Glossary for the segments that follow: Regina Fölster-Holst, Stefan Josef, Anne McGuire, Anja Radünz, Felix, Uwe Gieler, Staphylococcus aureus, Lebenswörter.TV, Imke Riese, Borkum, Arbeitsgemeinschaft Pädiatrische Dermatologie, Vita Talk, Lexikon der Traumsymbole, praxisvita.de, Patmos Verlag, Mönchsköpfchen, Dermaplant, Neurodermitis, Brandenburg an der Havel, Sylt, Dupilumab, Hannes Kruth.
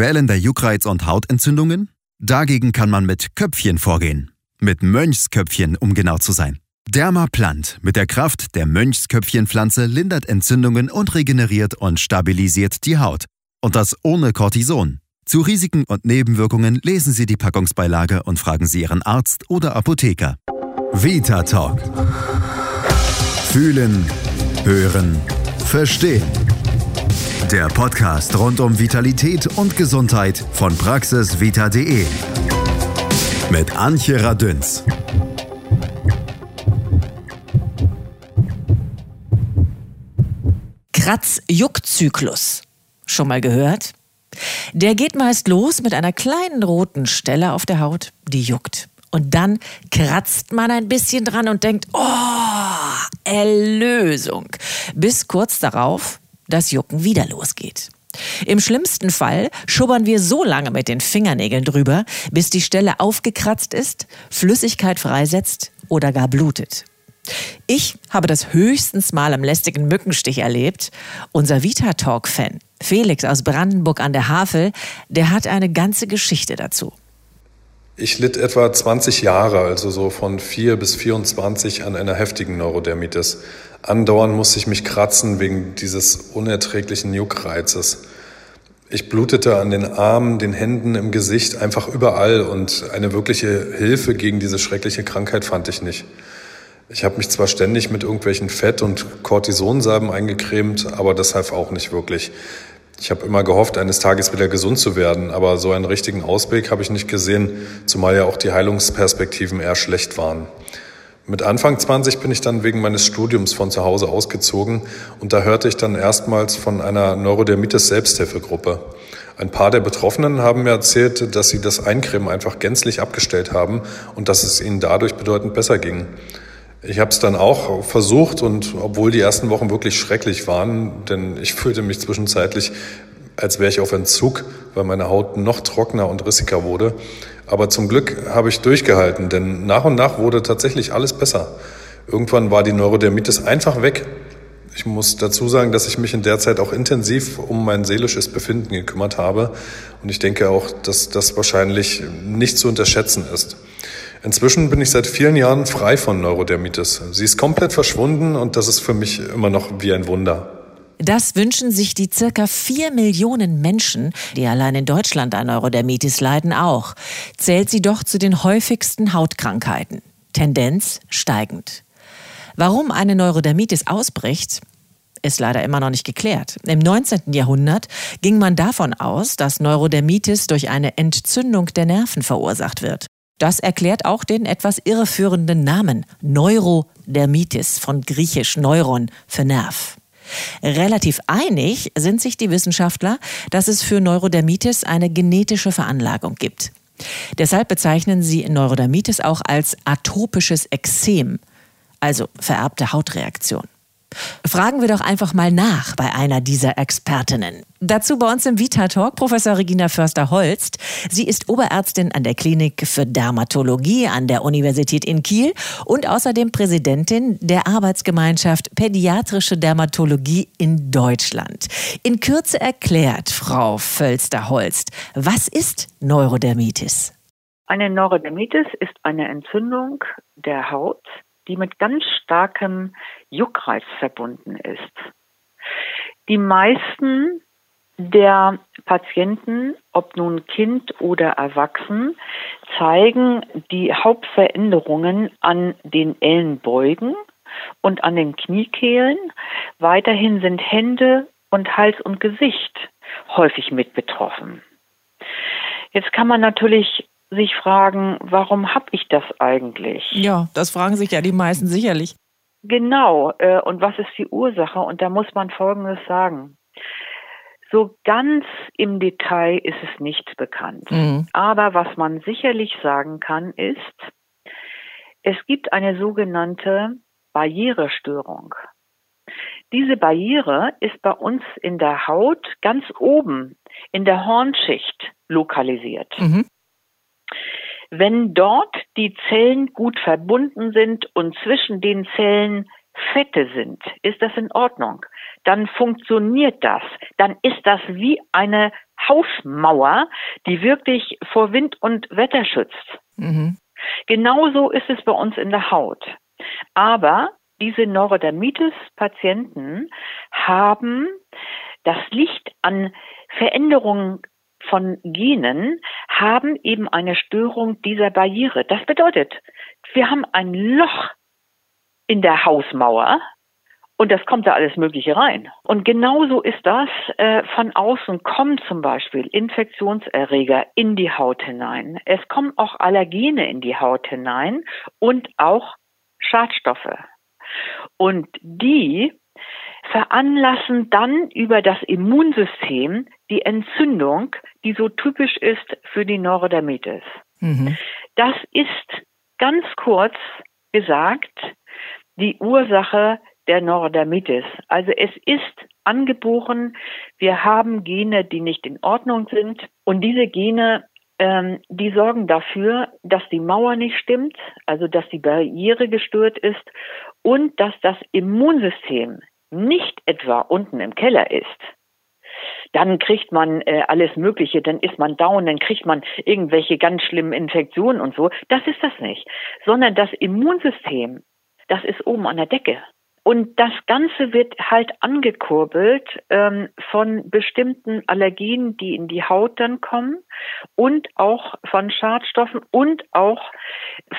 quälender Juckreiz und Hautentzündungen? Dagegen kann man mit Köpfchen vorgehen. Mit Mönchsköpfchen, um genau zu sein. Dermaplant mit der Kraft der Mönchsköpfchenpflanze lindert Entzündungen und regeneriert und stabilisiert die Haut. Und das ohne Cortison. Zu Risiken und Nebenwirkungen lesen Sie die Packungsbeilage und fragen Sie Ihren Arzt oder Apotheker. Vita Talk. Fühlen, hören, verstehen. Der Podcast rund um Vitalität und Gesundheit von praxisvita.de mit Anja Radünz. Kratz-Juck-Zyklus. Schon mal gehört? Der geht meist los mit einer kleinen roten Stelle auf der Haut, die juckt. Und dann kratzt man ein bisschen dran und denkt, oh, Erlösung. Bis kurz darauf das Jucken wieder losgeht. Im schlimmsten Fall schubbern wir so lange mit den Fingernägeln drüber, bis die Stelle aufgekratzt ist, Flüssigkeit freisetzt oder gar blutet. Ich habe das höchstens mal am lästigen Mückenstich erlebt. Unser Vita-Talk-Fan Felix aus Brandenburg an der Havel, der hat eine ganze Geschichte dazu. Ich litt etwa 20 Jahre, also so von 4 bis 24, an einer heftigen Neurodermitis. Andauernd musste ich mich kratzen wegen dieses unerträglichen Juckreizes. Ich blutete an den Armen, den Händen, im Gesicht, einfach überall, und eine wirkliche Hilfe gegen diese schreckliche Krankheit fand ich nicht. Ich habe mich zwar ständig mit irgendwelchen Fett- und Kortisonsalben eingecremt, aber das half auch nicht wirklich. Ich habe immer gehofft, eines Tages wieder gesund zu werden, aber so einen richtigen Ausweg habe ich nicht gesehen, zumal ja auch die Heilungsperspektiven eher schlecht waren. Mit Anfang 20 bin ich dann wegen meines Studiums von zu Hause ausgezogen, und da hörte ich dann erstmals von einer Neurodermitis-Selbsthilfegruppe. Ein paar der Betroffenen haben mir erzählt, dass sie das Eincremen einfach gänzlich abgestellt haben und dass es ihnen dadurch bedeutend besser ging. Ich habe es dann auch versucht, und obwohl die ersten Wochen wirklich schrecklich waren, denn ich fühlte mich zwischenzeitlich, als wäre ich auf Entzug, weil meine Haut noch trockener und rissiger wurde. Aber zum Glück habe ich durchgehalten, denn nach und nach wurde tatsächlich alles besser. Irgendwann war die Neurodermitis einfach weg. Ich muss dazu sagen, dass ich mich in der Zeit auch intensiv um mein seelisches Befinden gekümmert habe. Und ich denke auch, dass das wahrscheinlich nicht zu unterschätzen ist. Inzwischen bin ich seit vielen Jahren frei von Neurodermitis. Sie ist komplett verschwunden, und das ist für mich immer noch wie ein Wunder. Das wünschen sich die ca. 4 Millionen Menschen, die allein in Deutschland an Neurodermitis leiden, auch. Zählt sie doch zu den häufigsten Hautkrankheiten. Tendenz steigend. Warum eine Neurodermitis ausbricht, ist leider immer noch nicht geklärt. Im 19. Jahrhundert ging man davon aus, dass Neurodermitis durch eine Entzündung der Nerven verursacht wird. Das erklärt auch den etwas irreführenden Namen Neurodermitis, von griechisch Neuron für Nerv. Relativ einig sind sich die Wissenschaftler, dass es für Neurodermitis eine genetische Veranlagung gibt. Deshalb bezeichnen sie Neurodermitis auch als atopisches Eksem, also vererbte Hautreaktion. Fragen wir doch einfach mal nach bei einer dieser Expertinnen. Dazu bei uns im Vita-Talk Professor Regina Fölster-Holst. Sie ist Oberärztin an der Klinik für Dermatologie an der Universität in Kiel und außerdem Präsidentin der Arbeitsgemeinschaft Pädiatrische Dermatologie in Deutschland. In Kürze erklärt Frau Fölster-Holst, was ist Neurodermitis? Eine Neurodermitis ist eine Entzündung der Haut, die mit ganz starkem Juckreiz verbunden ist. Die meisten der Patienten, ob nun Kind oder Erwachsen, zeigen die Hauptveränderungen an den Ellenbeugen und an den Kniekehlen. Weiterhin sind Hände und Hals und Gesicht häufig mit betroffen. Jetzt kann man natürlich sich fragen, warum habe ich das eigentlich? Ja, das fragen sich ja die meisten sicherlich. Genau, und was ist die Ursache? Und da muss man Folgendes sagen. So ganz im Detail ist es nicht bekannt. Mhm. Aber was man sicherlich sagen kann, ist, es gibt eine sogenannte Barrierestörung. Diese Barriere ist bei uns in der Haut ganz oben in der Hornschicht lokalisiert. Mhm. Wenn dort die Zellen gut verbunden sind und zwischen den Zellen Fette sind, ist das in Ordnung. Dann funktioniert das. Dann ist das wie eine Hausmauer, die wirklich vor Wind und Wetter schützt. Mhm. Genauso ist es bei uns in der Haut. Aber diese Neurodermitis-Patienten haben das Licht an Veränderungen von Genen, haben eben eine Störung dieser Barriere. Das bedeutet, wir haben ein Loch in der Hausmauer und das kommt da alles Mögliche rein. Und genauso ist das, von außen kommen zum Beispiel Infektionserreger in die Haut hinein. Es kommen auch Allergene in die Haut hinein und auch Schadstoffe. Und die veranlassen dann über das Immunsystem die Entzündung, die so typisch ist für die Neurodermitis. Mhm. Das ist ganz kurz gesagt die Ursache der Neurodermitis. Also es ist angeboren, wir haben Gene, die nicht in Ordnung sind und diese Gene, die sorgen dafür, dass die Mauer nicht stimmt, also dass die Barriere gestört ist und dass das Immunsystem nicht etwa unten im Keller ist. Dann kriegt man alles Mögliche, dann ist man down, dann kriegt man irgendwelche ganz schlimmen Infektionen und so. Das ist das nicht, sondern das Immunsystem, das ist oben an der Decke. Und das Ganze wird halt angekurbelt von bestimmten Allergien, die in die Haut dann kommen und auch von Schadstoffen und auch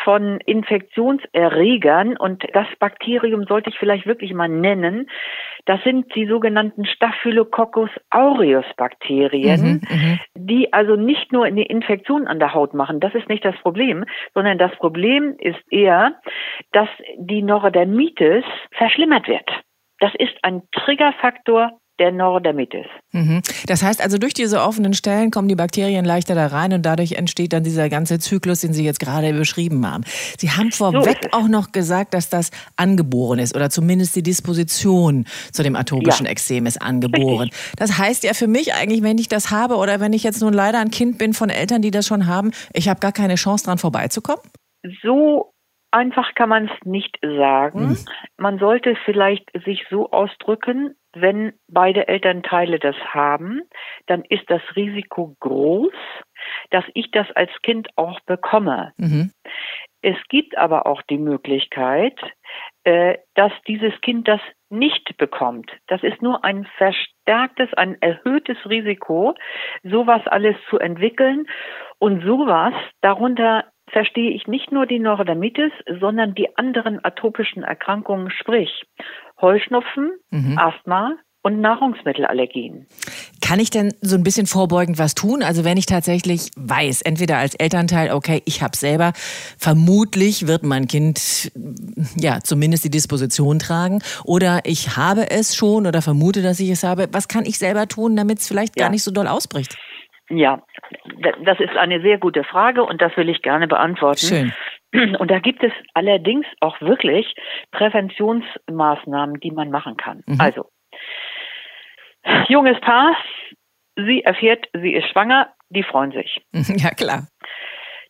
von Infektionserregern. Und das Bakterium sollte ich vielleicht wirklich mal nennen. Das sind die sogenannten Staphylococcus aureus Bakterien, die also nicht nur eine Infektion an der Haut machen. Das ist nicht das Problem, sondern das Problem ist eher, dass die Neurodermitis verschlimmert wird. Das ist ein Triggerfaktor der Neurodermitis. Mhm. Das heißt also, durch diese offenen Stellen kommen die Bakterien leichter da rein und dadurch entsteht dann dieser ganze Zyklus, den Sie jetzt gerade beschrieben haben. Sie haben vorweg auch noch gesagt, dass das angeboren ist oder zumindest die Disposition zu dem atopischen Ekzem ist angeboren. Richtig. Das heißt ja für mich eigentlich, wenn ich das habe oder wenn ich jetzt nun leider ein Kind bin von Eltern, die das schon haben, ich habe gar keine Chance dran vorbeizukommen? So einfach kann man es nicht sagen. Man sollte vielleicht sich so ausdrücken, wenn beide Elternteile das haben, dann ist das Risiko groß, dass ich das als Kind auch bekomme. Mhm. Es gibt aber auch die Möglichkeit, dass dieses Kind das nicht bekommt. Das ist nur ein verstärktes, ein erhöhtes Risiko, sowas alles zu entwickeln. Und sowas, darunter verstehe ich nicht nur die Neurodermitis, sondern die anderen atopischen Erkrankungen, sprich Heuschnupfen, Asthma und Nahrungsmittelallergien. Kann ich denn so ein bisschen vorbeugend was tun? Also wenn ich tatsächlich weiß, entweder als Elternteil, okay, ich hab's selber, vermutlich wird mein Kind ja zumindest die Disposition tragen oder ich habe es schon oder vermute, dass ich es habe. Was kann ich selber tun, damit es vielleicht gar nicht so doll ausbricht? Ja, das ist eine sehr gute Frage und das will ich gerne beantworten. Schön. Und da gibt es allerdings auch wirklich Präventionsmaßnahmen, die man machen kann. Mhm. Also, junges Paar, sie erfährt, sie ist schwanger, die freuen sich. Ja, klar.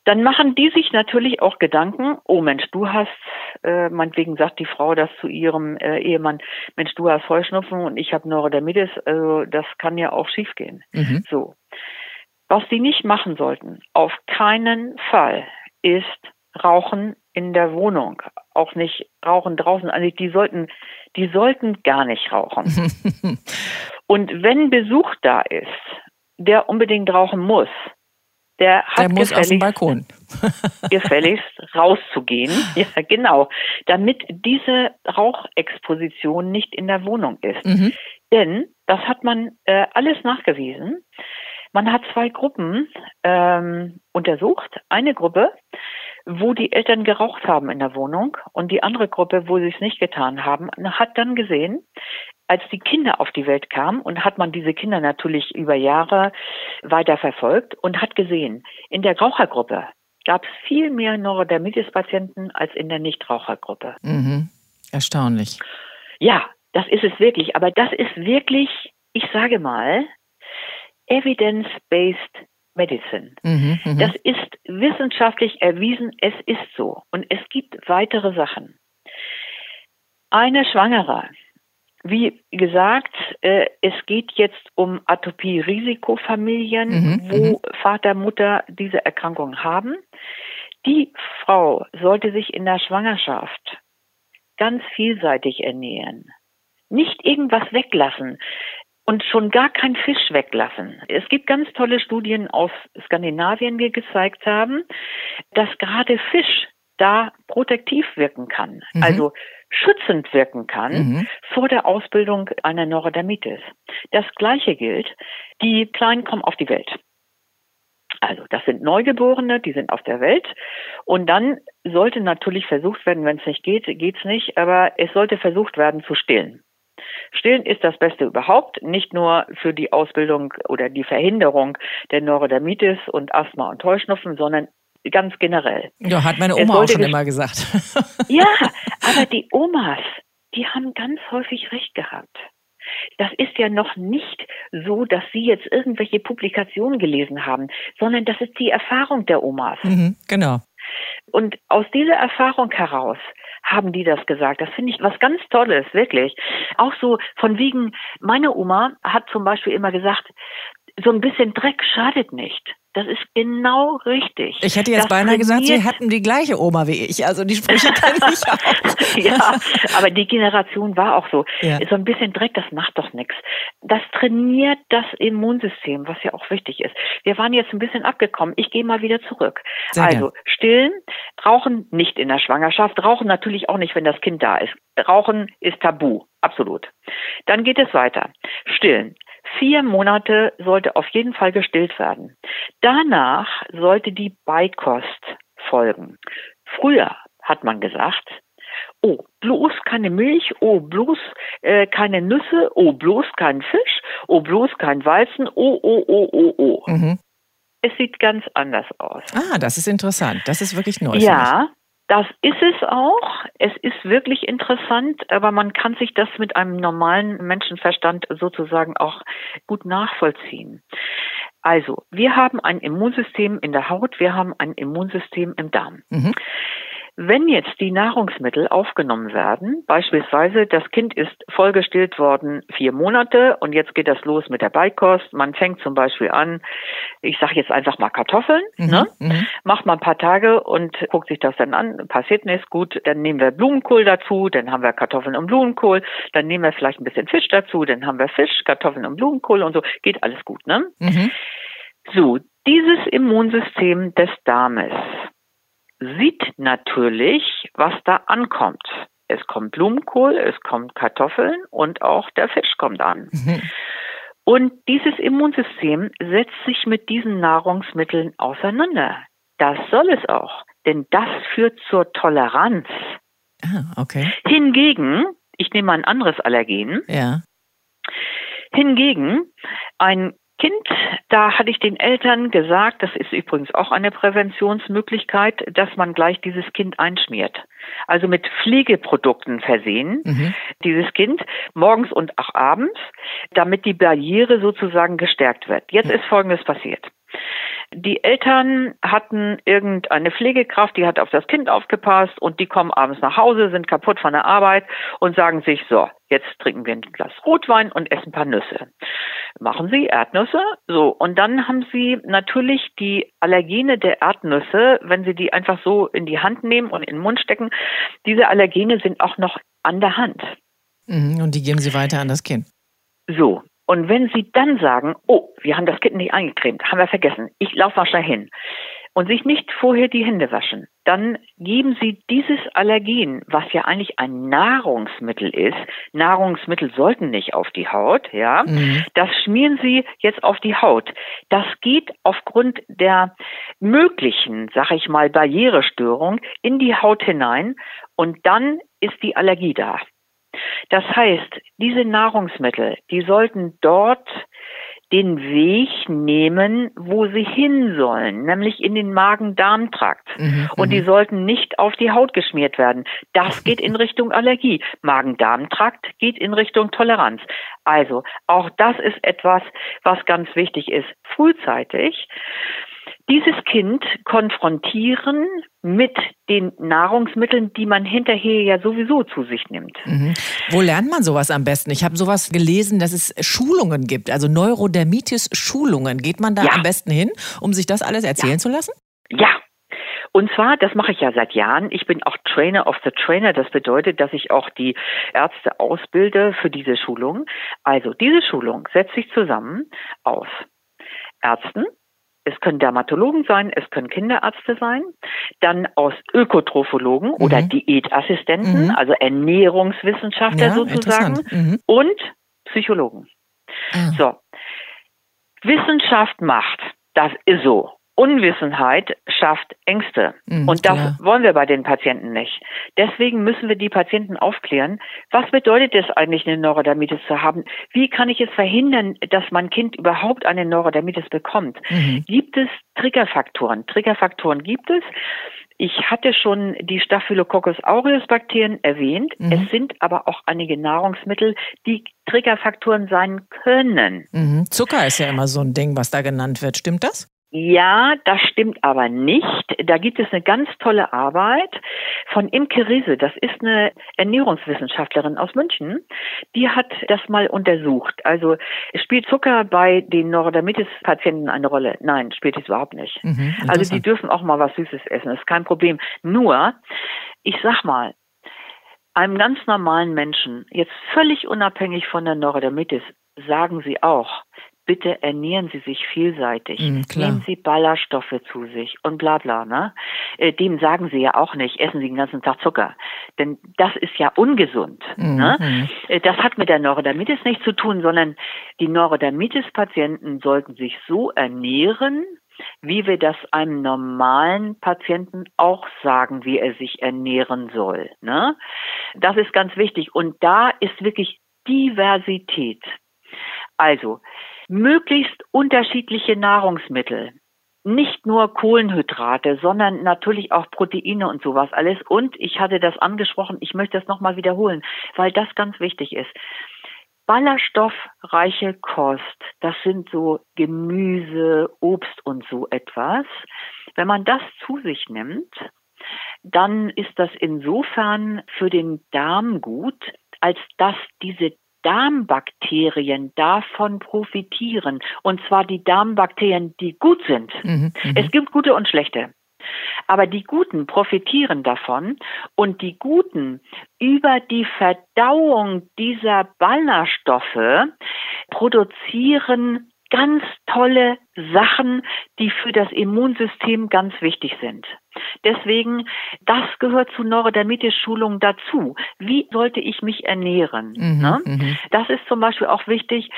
Dann machen die sich natürlich auch Gedanken, oh Mensch, du hast, meinetwegen sagt die Frau das zu ihrem Ehemann, Mensch, du hast Heuschnupfen und ich habe Neurodermitis, also das kann ja auch schief gehen. Mhm. So. Was die nicht machen sollten, auf keinen Fall, ist Rauchen in der Wohnung. Auch nicht Rauchen draußen. Also die sollten gar nicht rauchen. Und wenn Besuch da ist, der unbedingt rauchen muss, der muss auf den Balkon. Gefälligst rauszugehen. Ja, genau. Damit diese Rauchexposition nicht in der Wohnung ist. Mhm. Denn, das hat man alles nachgewiesen, man hat zwei Gruppen untersucht. Eine Gruppe, wo die Eltern geraucht haben in der Wohnung und die andere Gruppe, wo sie es nicht getan haben, hat dann gesehen, als die Kinder auf die Welt kamen und hat man diese Kinder natürlich über Jahre weiter verfolgt und hat gesehen, in der Rauchergruppe gab es viel mehr Neurodermitis-Patienten als in der Nichtrauchergruppe. Mhm. Erstaunlich. Ja, das ist es wirklich. Aber das ist wirklich, ich sage mal, Evidence-Based Medicine. Mhm, das ist wissenschaftlich erwiesen, es ist so. Und es gibt weitere Sachen. Eine Schwangere. Wie gesagt, es geht jetzt um Atopie-Risikofamilien, wo Vater, Mutter diese Erkrankung haben. Die Frau sollte sich in der Schwangerschaft ganz vielseitig ernähren. Nicht irgendwas weglassen und schon gar kein Fisch weglassen. Es gibt ganz tolle Studien aus Skandinavien, die gezeigt haben, dass gerade Fisch da protektiv wirken kann, also schützend wirken kann vor der Ausbildung einer Neurodermitis. Das Gleiche gilt, die Kleinen kommen auf die Welt. Also das sind Neugeborene, die sind auf der Welt. Und dann sollte natürlich versucht werden, wenn es nicht geht, geht es nicht, aber es sollte versucht werden zu stillen. Stillen ist das Beste überhaupt, nicht nur für die Ausbildung oder die Verhinderung der Neurodermitis und Asthma und Heuschnupfen, sondern ganz generell. Ja, hat meine Oma auch schon immer gesagt. Ja, aber die Omas, die haben ganz häufig recht gehabt. Das ist ja noch nicht so, dass sie jetzt irgendwelche Publikationen gelesen haben, sondern das ist die Erfahrung der Omas. Genau. Und aus dieser Erfahrung heraus haben die das gesagt. Das finde ich was ganz Tolles, wirklich. Auch so von wegen, meine Oma hat zum Beispiel immer gesagt, so ein bisschen Dreck schadet nicht. Das ist genau richtig. Ich hätte jetzt beinahe gesagt, Sie hatten die gleiche Oma wie ich. Also die Sprüche kenne ich auch. Ja, aber die Generation war auch so. Ja. So ein bisschen Dreck, das macht doch nichts. Das trainiert das Immunsystem, was ja auch wichtig ist. Wir waren jetzt ein bisschen abgekommen. Ich gehe mal wieder zurück. Sehr also stillen, rauchen nicht in der Schwangerschaft, rauchen natürlich auch nicht, wenn das Kind da ist. Rauchen ist tabu, absolut. Dann geht es weiter. Stillen. 4 Monate sollte auf jeden Fall gestillt werden. Danach sollte die Beikost folgen. Früher hat man gesagt, oh, bloß keine Milch, oh, bloß keine Nüsse, oh, bloß kein Fisch, oh, bloß kein Weizen, oh, oh, oh, oh, oh. Es sieht ganz anders aus. Ah, das ist interessant. Das ist wirklich neu. Ja. Das ist es auch. Es ist wirklich interessant, aber man kann sich das mit einem normalen Menschenverstand sozusagen auch gut nachvollziehen. Also, wir haben ein Immunsystem in der Haut, wir haben ein Immunsystem im Darm. Wenn jetzt die Nahrungsmittel aufgenommen werden, beispielsweise das Kind ist vollgestillt worden 4 Monate und jetzt geht das los mit der Beikost. Man fängt zum Beispiel an, ich sage jetzt einfach mal Kartoffeln, macht mal ein paar Tage und guckt sich das dann an, passiert nichts, gut, dann nehmen wir Blumenkohl dazu, dann haben wir Kartoffeln und Blumenkohl, dann nehmen wir vielleicht ein bisschen Fisch dazu, dann haben wir Fisch, Kartoffeln und Blumenkohl und so, geht alles gut, ne? So, dieses Immunsystem des Darmes sieht natürlich, was da ankommt. Es kommt Blumenkohl, es kommt Kartoffeln und auch der Fisch kommt an. Und dieses Immunsystem setzt sich mit diesen Nahrungsmitteln auseinander. Das soll es auch, denn das führt zur Toleranz. Ah, okay. Hingegen, ich nehme mal ein anderes Allergen. Ja. Hingegen, ein Kind, da hatte ich den Eltern gesagt, das ist übrigens auch eine Präventionsmöglichkeit, dass man gleich dieses Kind einschmiert. Also mit Pflegeprodukten versehen, dieses Kind, morgens und auch abends, damit die Barriere sozusagen gestärkt wird. Jetzt ist Folgendes passiert. Die Eltern hatten irgendeine Pflegekraft, die hat auf das Kind aufgepasst und die kommen abends nach Hause, sind kaputt von der Arbeit und sagen sich, so, jetzt trinken wir ein Glas Rotwein und essen ein paar Nüsse. Machen sie Erdnüsse, so. Und dann haben sie natürlich die Allergene der Erdnüsse, wenn sie die einfach so in die Hand nehmen und in den Mund stecken, diese Allergene sind auch noch an der Hand. Und die geben sie weiter an das Kind. So. Und wenn sie dann sagen, oh, wir haben das Kind nicht eingecremt, haben wir vergessen, ich laufe mal schnell hin und sich nicht vorher die Hände waschen, dann geben sie dieses Allergen, was ja eigentlich ein Nahrungsmittel ist, Nahrungsmittel sollten nicht auf die Haut, ja, das schmieren sie jetzt auf die Haut. Das geht aufgrund der möglichen, sag ich mal, Barrierestörung in die Haut hinein und dann ist die Allergie da. Das heißt, diese Nahrungsmittel, die sollten dort den Weg nehmen, wo sie hin sollen, nämlich in den Magen-Darm-Trakt. Und die sollten nicht auf die Haut geschmiert werden. Das geht in Richtung Allergie. Magen-Darm-Trakt geht in Richtung Toleranz. Also, auch das ist etwas, was ganz wichtig ist, frühzeitig dieses Kind konfrontieren mit den Nahrungsmitteln, die man hinterher ja sowieso zu sich nimmt. Mhm. Wo lernt man sowas am besten? Ich habe sowas gelesen, dass es Schulungen gibt, also Neurodermitis-Schulungen. Geht man da am besten hin, um sich das alles erzählen zu lassen? Ja. Und zwar, das mache ich ja seit Jahren, ich bin auch Trainer of the Trainer. Das bedeutet, dass ich auch die Ärzte ausbilde für diese Schulung. Also diese Schulung setzt sich zusammen aus Ärzten, es können Dermatologen sein, es können Kinderärzte sein, dann aus Ökotrophologen oder Diätassistenten, also Ernährungswissenschaftler sozusagen und Psychologen. Ah. So, Wissenschaft macht, das ist so. Unwissenheit schafft Ängste. Und das wollen wir bei den Patienten nicht. Deswegen müssen wir die Patienten aufklären. Was bedeutet es eigentlich, eine Neurodermitis zu haben? Wie kann ich es verhindern, dass mein Kind überhaupt eine Neurodermitis bekommt? Mhm. Gibt es Triggerfaktoren? Triggerfaktoren gibt es. Ich hatte schon die Staphylococcus aureus Bakterien erwähnt. Mhm. Es sind aber auch einige Nahrungsmittel, die Triggerfaktoren sein können. Mhm. Zucker ist ja immer so ein Ding, was da genannt wird. Stimmt das? Ja, das stimmt aber nicht. Da gibt es eine ganz tolle Arbeit von Imke Riese. Das ist eine Ernährungswissenschaftlerin aus München. Die hat das mal untersucht. Also spielt Zucker bei den Neurodermitis-Patienten eine Rolle? Nein, spielt es überhaupt nicht. Mhm, also die dürfen auch mal was Süßes essen. Das ist kein Problem. Nur, ich sag mal, einem ganz normalen Menschen, jetzt völlig unabhängig von der Neurodermitis, sagen sie auch, bitte ernähren Sie sich vielseitig, nehmen Sie Ballaststoffe zu sich und bla bla. Ne? Dem sagen Sie ja auch nicht, essen Sie den ganzen Tag Zucker. Denn das ist ja ungesund. Mhm. Ne? Das hat mit der Neurodermitis nichts zu tun, sondern die Neurodermitis-Patienten sollten sich so ernähren, wie wir das einem normalen Patienten auch sagen, wie er sich ernähren soll. Ne? Das ist ganz wichtig. Und da ist wirklich Diversität. Also, möglichst unterschiedliche Nahrungsmittel, nicht nur Kohlenhydrate, sondern natürlich auch Proteine und sowas alles. Und ich hatte das angesprochen, ich möchte das nochmal wiederholen, weil das ganz wichtig ist. Ballaststoffreiche Kost, das sind so Gemüse, Obst und so etwas. Wenn man das zu sich nimmt, dann ist das insofern für den Darm gut, als dass diese Darmbakterien davon profitieren. Und zwar die Darmbakterien, die gut sind. Mhm, es gibt gute und schlechte. Aber die guten profitieren davon. Und die guten über die Verdauung dieser Ballaststoffe produzieren ganz tolle Sachen, die für das Immunsystem ganz wichtig sind. Deswegen, das gehört zu Neurodermitis-Schulung dazu. Wie sollte ich mich ernähren? Ne? Das ist zum Beispiel auch wichtig.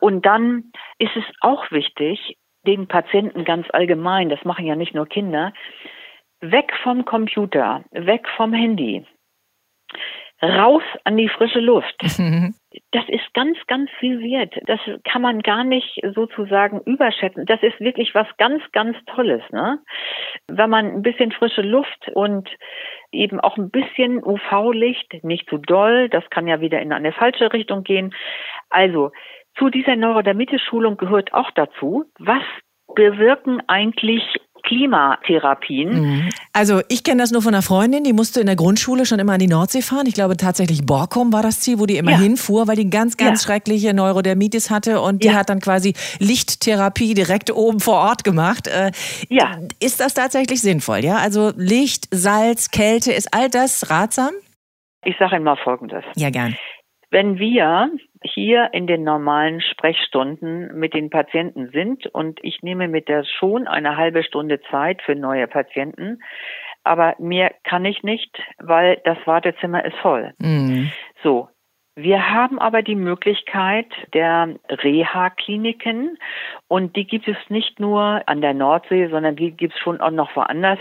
Und dann ist es auch wichtig, den Patienten ganz allgemein, das machen ja nicht nur Kinder, weg vom Computer, weg vom Handy, raus an die frische Luft. Das ist ganz, ganz viel wert. Das kann man gar nicht sozusagen überschätzen. Das ist wirklich was ganz, ganz Tolles, ne? Wenn man ein bisschen frische Luft und eben auch ein bisschen UV-Licht, nicht zu doll, das kann ja wieder in eine falsche Richtung gehen. Also zu dieser Neurodermitis-Schulung gehört auch dazu, was bewirken eigentlich Klimatherapien. Also ich kenne das nur von einer Freundin, die musste in der Grundschule schon immer an die Nordsee fahren. Ich glaube tatsächlich Borkum war das Ziel, wo die immer hinfuhr, weil die ganz, ganz schreckliche Neurodermitis hatte und die hat dann quasi Lichttherapie direkt oben vor Ort gemacht. Ist das tatsächlich sinnvoll? Ja, also Licht, Salz, Kälte, ist all das ratsam? Ich sage Ihnen mal Folgendes. Ja, gern. Wenn wir hier in den normalen Sprechstunden mit den Patienten sind und ich nehme mir da schon eine halbe Stunde Zeit für neue Patienten, aber mehr kann ich nicht, weil das Wartezimmer ist voll. So, wir haben aber die Möglichkeit der Reha-Kliniken und die gibt es nicht nur an der Nordsee, sondern die gibt es schon auch noch woanders.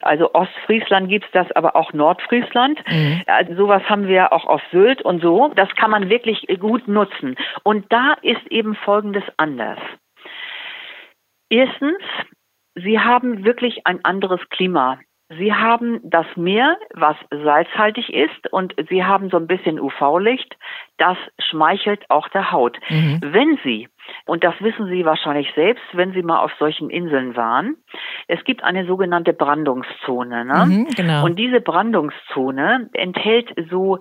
Also Ostfriesland gibt's das, aber auch Nordfriesland. Also sowas haben wir auch auf Sylt und so. Das kann man wirklich gut nutzen. Und da ist eben Folgendes anders. Erstens, Sie haben wirklich ein anderes Klima Sie haben das Meer, was salzhaltig ist, und Sie haben so ein bisschen UV-Licht. Das schmeichelt auch der Haut. Mhm. Wenn Sie, und das wissen Sie wahrscheinlich selbst, wenn Sie mal auf solchen Inseln waren, es gibt eine sogenannte Brandungszone. Ne? Mhm, genau. Und diese Brandungszone enthält so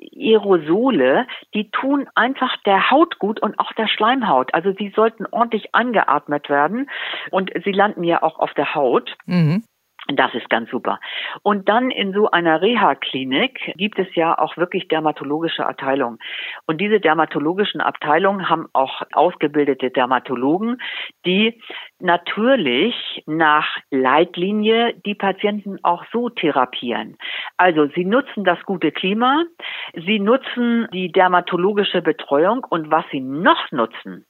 Aerosole, die tun einfach der Haut gut und auch der Schleimhaut. Also sie sollten ordentlich angeatmet werden und sie landen ja auch auf der Haut. Mhm. Das ist ganz super. Und dann in so einer Reha-Klinik gibt es ja auch wirklich dermatologische Abteilungen. Und diese dermatologischen Abteilungen haben auch ausgebildete Dermatologen, die natürlich nach Leitlinie die Patienten auch so therapieren. Also sie nutzen das gute Klima, sie nutzen die dermatologische Betreuung und was sie noch nutzen,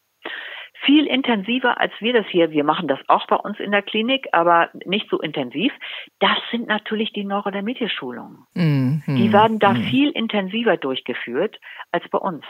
viel intensiver als wir das hier, wir machen das auch bei uns in der Klinik, aber nicht so intensiv, das sind natürlich die Neurodermitis-Schulungen. Die werden da viel intensiver durchgeführt als bei uns.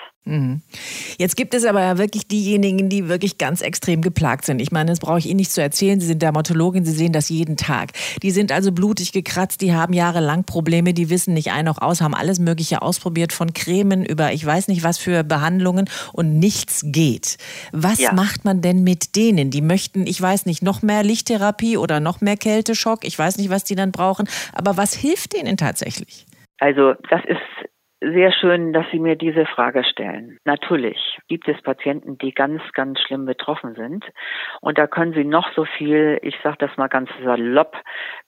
Jetzt gibt es aber ja wirklich diejenigen, die wirklich ganz extrem geplagt sind. Ich meine, das brauche ich Ihnen nicht zu erzählen, Sie sind Dermatologin, Sie sehen das jeden Tag. Die sind also blutig gekratzt, die haben jahrelang Probleme, die wissen nicht ein noch aus, haben alles Mögliche ausprobiert, von Cremen über ich weiß nicht was für Behandlungen und nichts geht. Was macht man denn mit denen? Die möchten, ich weiß nicht, noch mehr Lichttherapie oder noch mehr Kälteschock. Ich weiß nicht, was die dann brauchen. Aber was hilft denen tatsächlich? Also das ist sehr schön, dass Sie mir diese Frage stellen. Natürlich gibt es Patienten, die ganz, ganz schlimm betroffen sind. Und da können Sie noch so viel, ich sage das mal ganz salopp,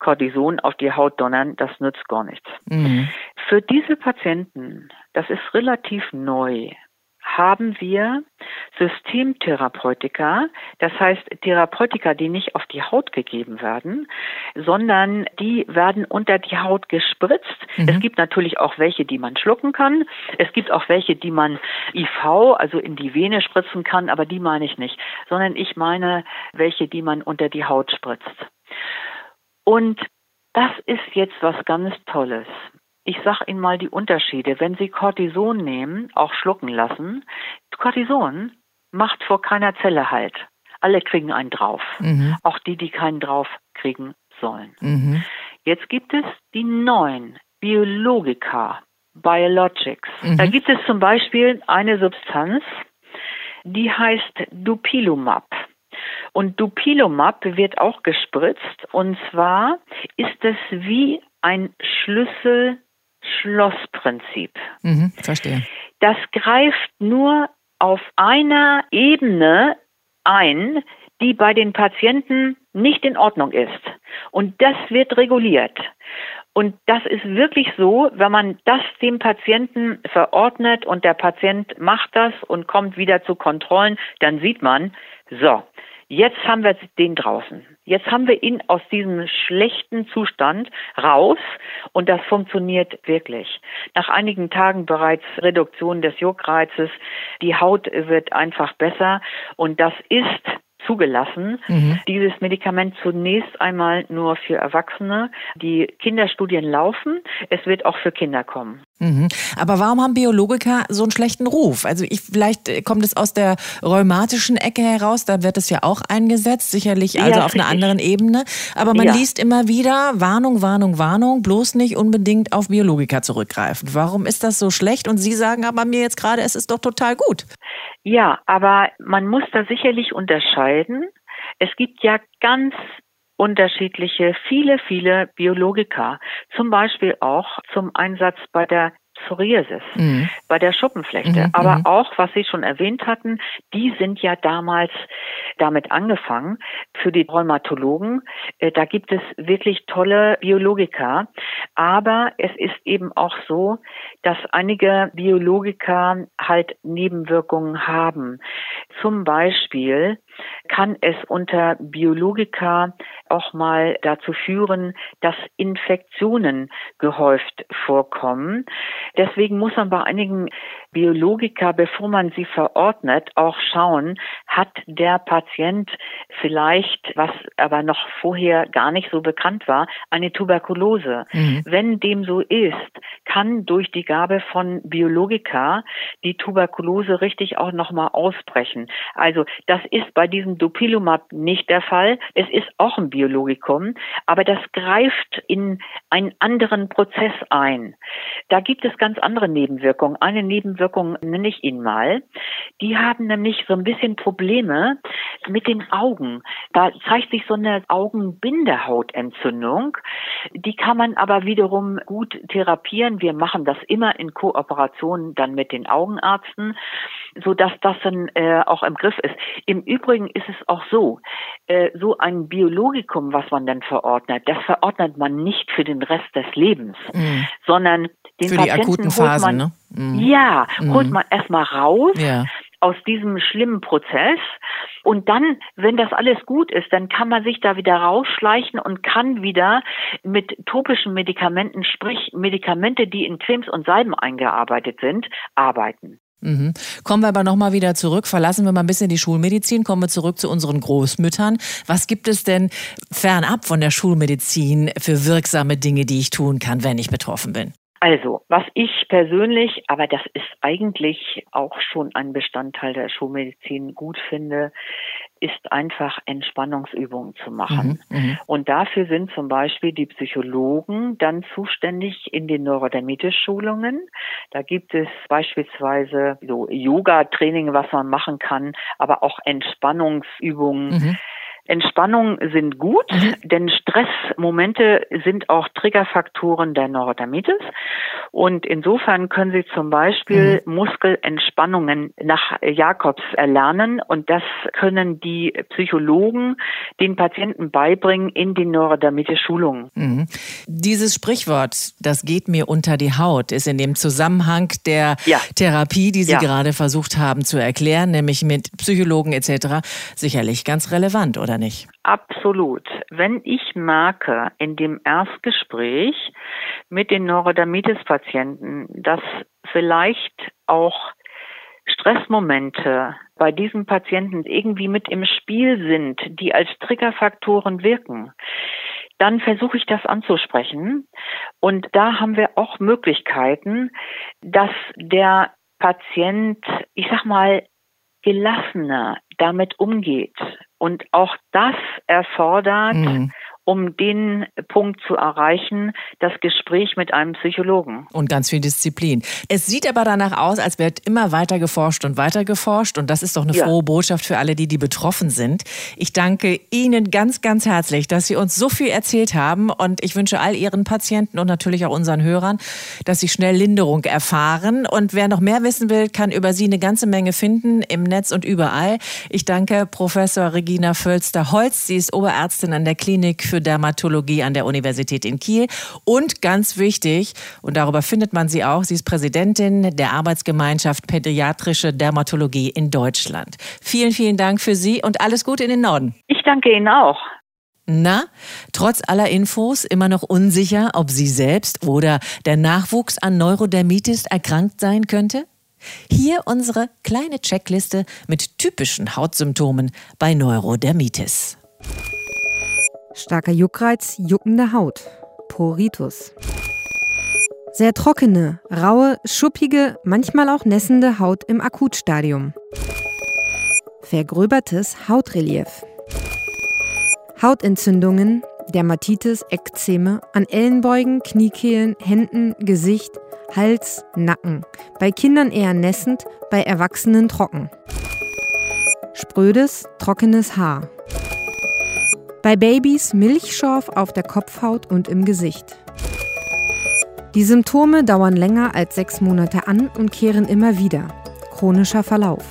Cortison auf die Haut donnern. Das nützt gar nichts. Mhm. Für diese Patienten, das ist relativ neu, haben wir Systemtherapeutika, das heißt Therapeutika, die nicht auf die Haut gegeben werden, sondern die werden unter die Haut gespritzt. Mhm. Es gibt natürlich auch welche, die man schlucken kann. Es gibt auch welche, die man IV, also in die Vene spritzen kann, aber die meine ich nicht, sondern ich meine welche, die man unter die Haut spritzt. Und das ist jetzt was ganz Tolles. Ich sag Ihnen mal die Unterschiede. Wenn Sie Cortison nehmen, auch schlucken lassen, Cortison macht vor keiner Zelle halt. Alle kriegen einen drauf. Mhm. Auch die, die keinen drauf kriegen sollen. Mhm. Jetzt gibt es die neuen Biologika, Biologics. Mhm. Da gibt es zum Beispiel eine Substanz, die heißt Dupilumab. Und Dupilumab wird auch gespritzt. Und zwar ist es wie ein Schlüssel-Schloss-Prinzip. Mhm, verstehe. Das greift nur auf einer Ebene ein, die bei den Patienten nicht in Ordnung ist. Und das wird reguliert. Und das ist wirklich so, wenn man das dem Patienten verordnet und der Patient macht das und kommt wieder zu Kontrollen, dann sieht man, so, jetzt haben wir den draußen. Jetzt haben wir ihn aus diesem schlechten Zustand raus und das funktioniert wirklich. Nach einigen Tagen bereits Reduktion des Juckreizes, die Haut wird einfach besser und das ist zugelassen. Mhm. Dieses Medikament zunächst einmal nur für Erwachsene. Die Kinderstudien laufen. Es wird auch für Kinder kommen. Mhm. Aber warum haben Biologika so einen schlechten Ruf? Also vielleicht kommt es aus der rheumatischen Ecke heraus, da wird es ja auch eingesetzt, sicherlich also ja, auf einer anderen Ebene. Aber man liest immer wieder Warnung, Warnung, Warnung, bloß nicht unbedingt auf Biologika zurückgreifen. Warum ist das so schlecht? Und Sie sagen aber mir jetzt gerade, es ist doch total gut. Ja, aber man muss da sicherlich unterscheiden. Es gibt ja ganz unterschiedliche, viele Biologika, zum Beispiel auch zum Einsatz bei der Psoriasis, bei der Schuppenflechte. Aber auch, was Sie schon erwähnt hatten, die sind ja damals damit angefangen. Für die Rheumatologen, da gibt es wirklich tolle Biologika. Aber es ist eben auch so, dass einige Biologika halt Nebenwirkungen haben. Zum Beispiel kann es unter Biologika auch mal dazu führen, dass Infektionen gehäuft vorkommen. Deswegen muss man bei einigen Biologika, bevor man sie verordnet, auch schauen, hat der Patient vielleicht, was aber noch vorher gar nicht so bekannt war, eine Tuberkulose. Mhm. Wenn dem so ist, kann durch die Gabe von Biologika die Tuberkulose richtig auch nochmal ausbrechen. Also das ist bei diesem Dupilumab nicht der Fall. Es ist auch ein Biologikum, aber das greift in einen anderen Prozess ein. Da gibt es ganz andere Nebenwirkungen. Eine Nebenwirkung nenne ich Ihnen mal. Die haben nämlich so ein bisschen Probleme mit den Augen. Da zeigt sich so eine Augenbindehautentzündung. Die kann man aber wiederum gut therapieren. Wir machen das immer in Kooperation dann mit den Augenärzten, sodass das dann auch im Griff ist. Im Übrigen ist es auch so, so ein Biologikum, was man dann verordnet, das verordnet man nicht für den Rest des Lebens, sondern den für Patienten die akuten Phasen, ne? Ja, holt man erstmal raus aus diesem schlimmen Prozess und dann, wenn das alles gut ist, dann kann man sich da wieder rausschleichen und kann wieder mit topischen Medikamenten, sprich Medikamente, die in Cremes und Salben eingearbeitet sind, arbeiten. Mhm. Kommen wir aber nochmal wieder zurück, verlassen wir mal ein bisschen die Schulmedizin, kommen wir zurück zu unseren Großmüttern. Was gibt es denn fernab von der Schulmedizin für wirksame Dinge, die ich tun kann, wenn ich betroffen bin? Also, was ich persönlich, aber das ist eigentlich auch schon ein Bestandteil der Schulmedizin, gut finde, ist einfach Entspannungsübungen zu machen. Und dafür sind zum Beispiel die Psychologen dann zuständig in den Neurodermitis-Schulungen. Da gibt es beispielsweise so Yoga-Training, was man machen kann, aber auch Entspannungsübungen. Entspannungen sind gut, denn Stressmomente sind auch Triggerfaktoren der Neurodermitis. Und insofern können Sie zum Beispiel Muskelentspannungen nach Jacobs erlernen. Und das können die Psychologen den Patienten beibringen in den Neurodermitis-Schulungen. Dieses Sprichwort, das geht mir unter die Haut, ist in dem Zusammenhang der Therapie, die Sie gerade versucht haben zu erklären, nämlich mit Psychologen etc., sicherlich ganz relevant, oder nicht? Absolut. Wenn ich merke, in dem Erstgespräch mit den Neurodermitis-Patienten, dass vielleicht auch Stressmomente bei diesen Patienten irgendwie mit im Spiel sind, die als Triggerfaktoren wirken, dann versuche ich das anzusprechen. Und da haben wir auch Möglichkeiten, dass der Patient, ich sag mal, gelassener damit umgeht. Und auch das erfordert, um den Punkt zu erreichen, das Gespräch mit einem Psychologen. Und ganz viel Disziplin. Es sieht aber danach aus, als wird immer weiter geforscht. Und das ist doch eine frohe Botschaft für alle, die betroffen sind. Ich danke Ihnen ganz, ganz herzlich, dass Sie uns so viel erzählt haben. Und ich wünsche all Ihren Patienten und natürlich auch unseren Hörern, dass sie schnell Linderung erfahren. Und wer noch mehr wissen will, kann über Sie eine ganze Menge finden im Netz und überall. Ich danke Professor Regina Fölster-Holst. Sie ist Oberärztin an der Klinik für Dermatologie an der Universität in Kiel. Und ganz wichtig, und darüber findet man sie auch, sie ist Präsidentin der Arbeitsgemeinschaft Pädiatrische Dermatologie in Deutschland. Vielen, vielen Dank für Sie und alles Gute in den Norden. Ich danke Ihnen auch. Na, trotz aller Infos immer noch unsicher, ob Sie selbst oder der Nachwuchs an Neurodermitis erkrankt sein könnte? Hier unsere kleine Checkliste mit typischen Hautsymptomen bei Neurodermitis. Starker Juckreiz, juckende Haut, Poritus. Sehr trockene, raue, schuppige, manchmal auch nässende Haut im Akutstadium. Vergröbertes Hautrelief. Hautentzündungen, Dermatitis, Ekzeme an Ellenbeugen, Kniekehlen, Händen, Gesicht, Hals, Nacken. Bei Kindern eher nässend, bei Erwachsenen trocken. Sprödes, trockenes Haar. Bei Babys Milchschorf auf der Kopfhaut und im Gesicht. Die Symptome dauern länger als 6 Monate an und kehren immer wieder. Chronischer Verlauf.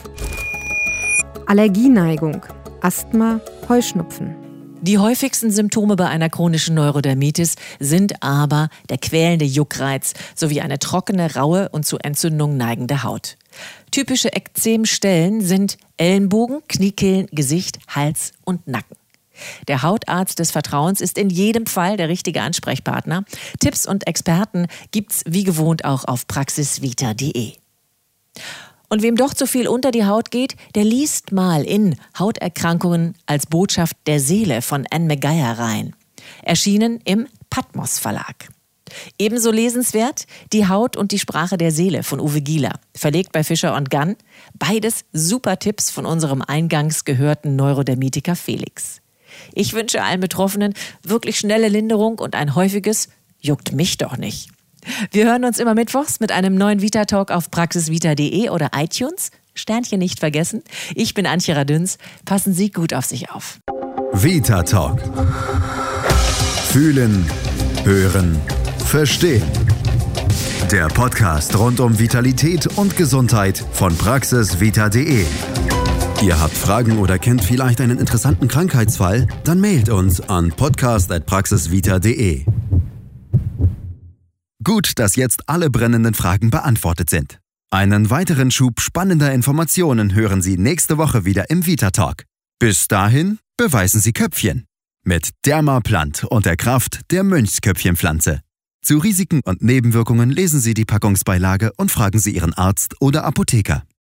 Allergieneigung, Asthma, Heuschnupfen. Die häufigsten Symptome bei einer chronischen Neurodermitis sind aber der quälende Juckreiz sowie eine trockene, raue und zu Entzündungen neigende Haut. Typische Ekzemstellen sind Ellenbogen, Kniekehlen, Gesicht, Hals und Nacken. Der Hautarzt des Vertrauens ist in jedem Fall der richtige Ansprechpartner. Tipps und Experten gibt's wie gewohnt auch auf praxisvita.de. Und wem doch zu viel unter die Haut geht, der liest mal in Hauterkrankungen als Botschaft der Seele von Anne McGuire rein. Erschienen im Patmos Verlag. Ebenso lesenswert Die Haut und die Sprache der Seele von Uwe Gieler, verlegt bei Fischer & Gunn. Beides super Tipps von unserem eingangs gehörten Neurodermitiker Felix. Ich wünsche allen Betroffenen wirklich schnelle Linderung und ein häufiges Juckt mich doch nicht. Wir hören uns immer mittwochs mit einem neuen Vita Talk auf praxisvita.de oder iTunes. Sternchen nicht vergessen. Ich bin Anja Radünz. Passen Sie gut auf sich auf. Vita Talk. Fühlen, hören, verstehen. Der Podcast rund um Vitalität und Gesundheit von praxisvita.de. Ihr habt Fragen oder kennt vielleicht einen interessanten Krankheitsfall? Dann mailt uns an podcast@praxisvita.de. Gut, dass jetzt alle brennenden Fragen beantwortet sind. Einen weiteren Schub spannender Informationen hören Sie nächste Woche wieder im Vita Talk. Bis dahin beweisen Sie Köpfchen mit Dermaplant und der Kraft der Mönchsköpfchenpflanze. Zu Risiken und Nebenwirkungen lesen Sie die Packungsbeilage und fragen Sie Ihren Arzt oder Apotheker.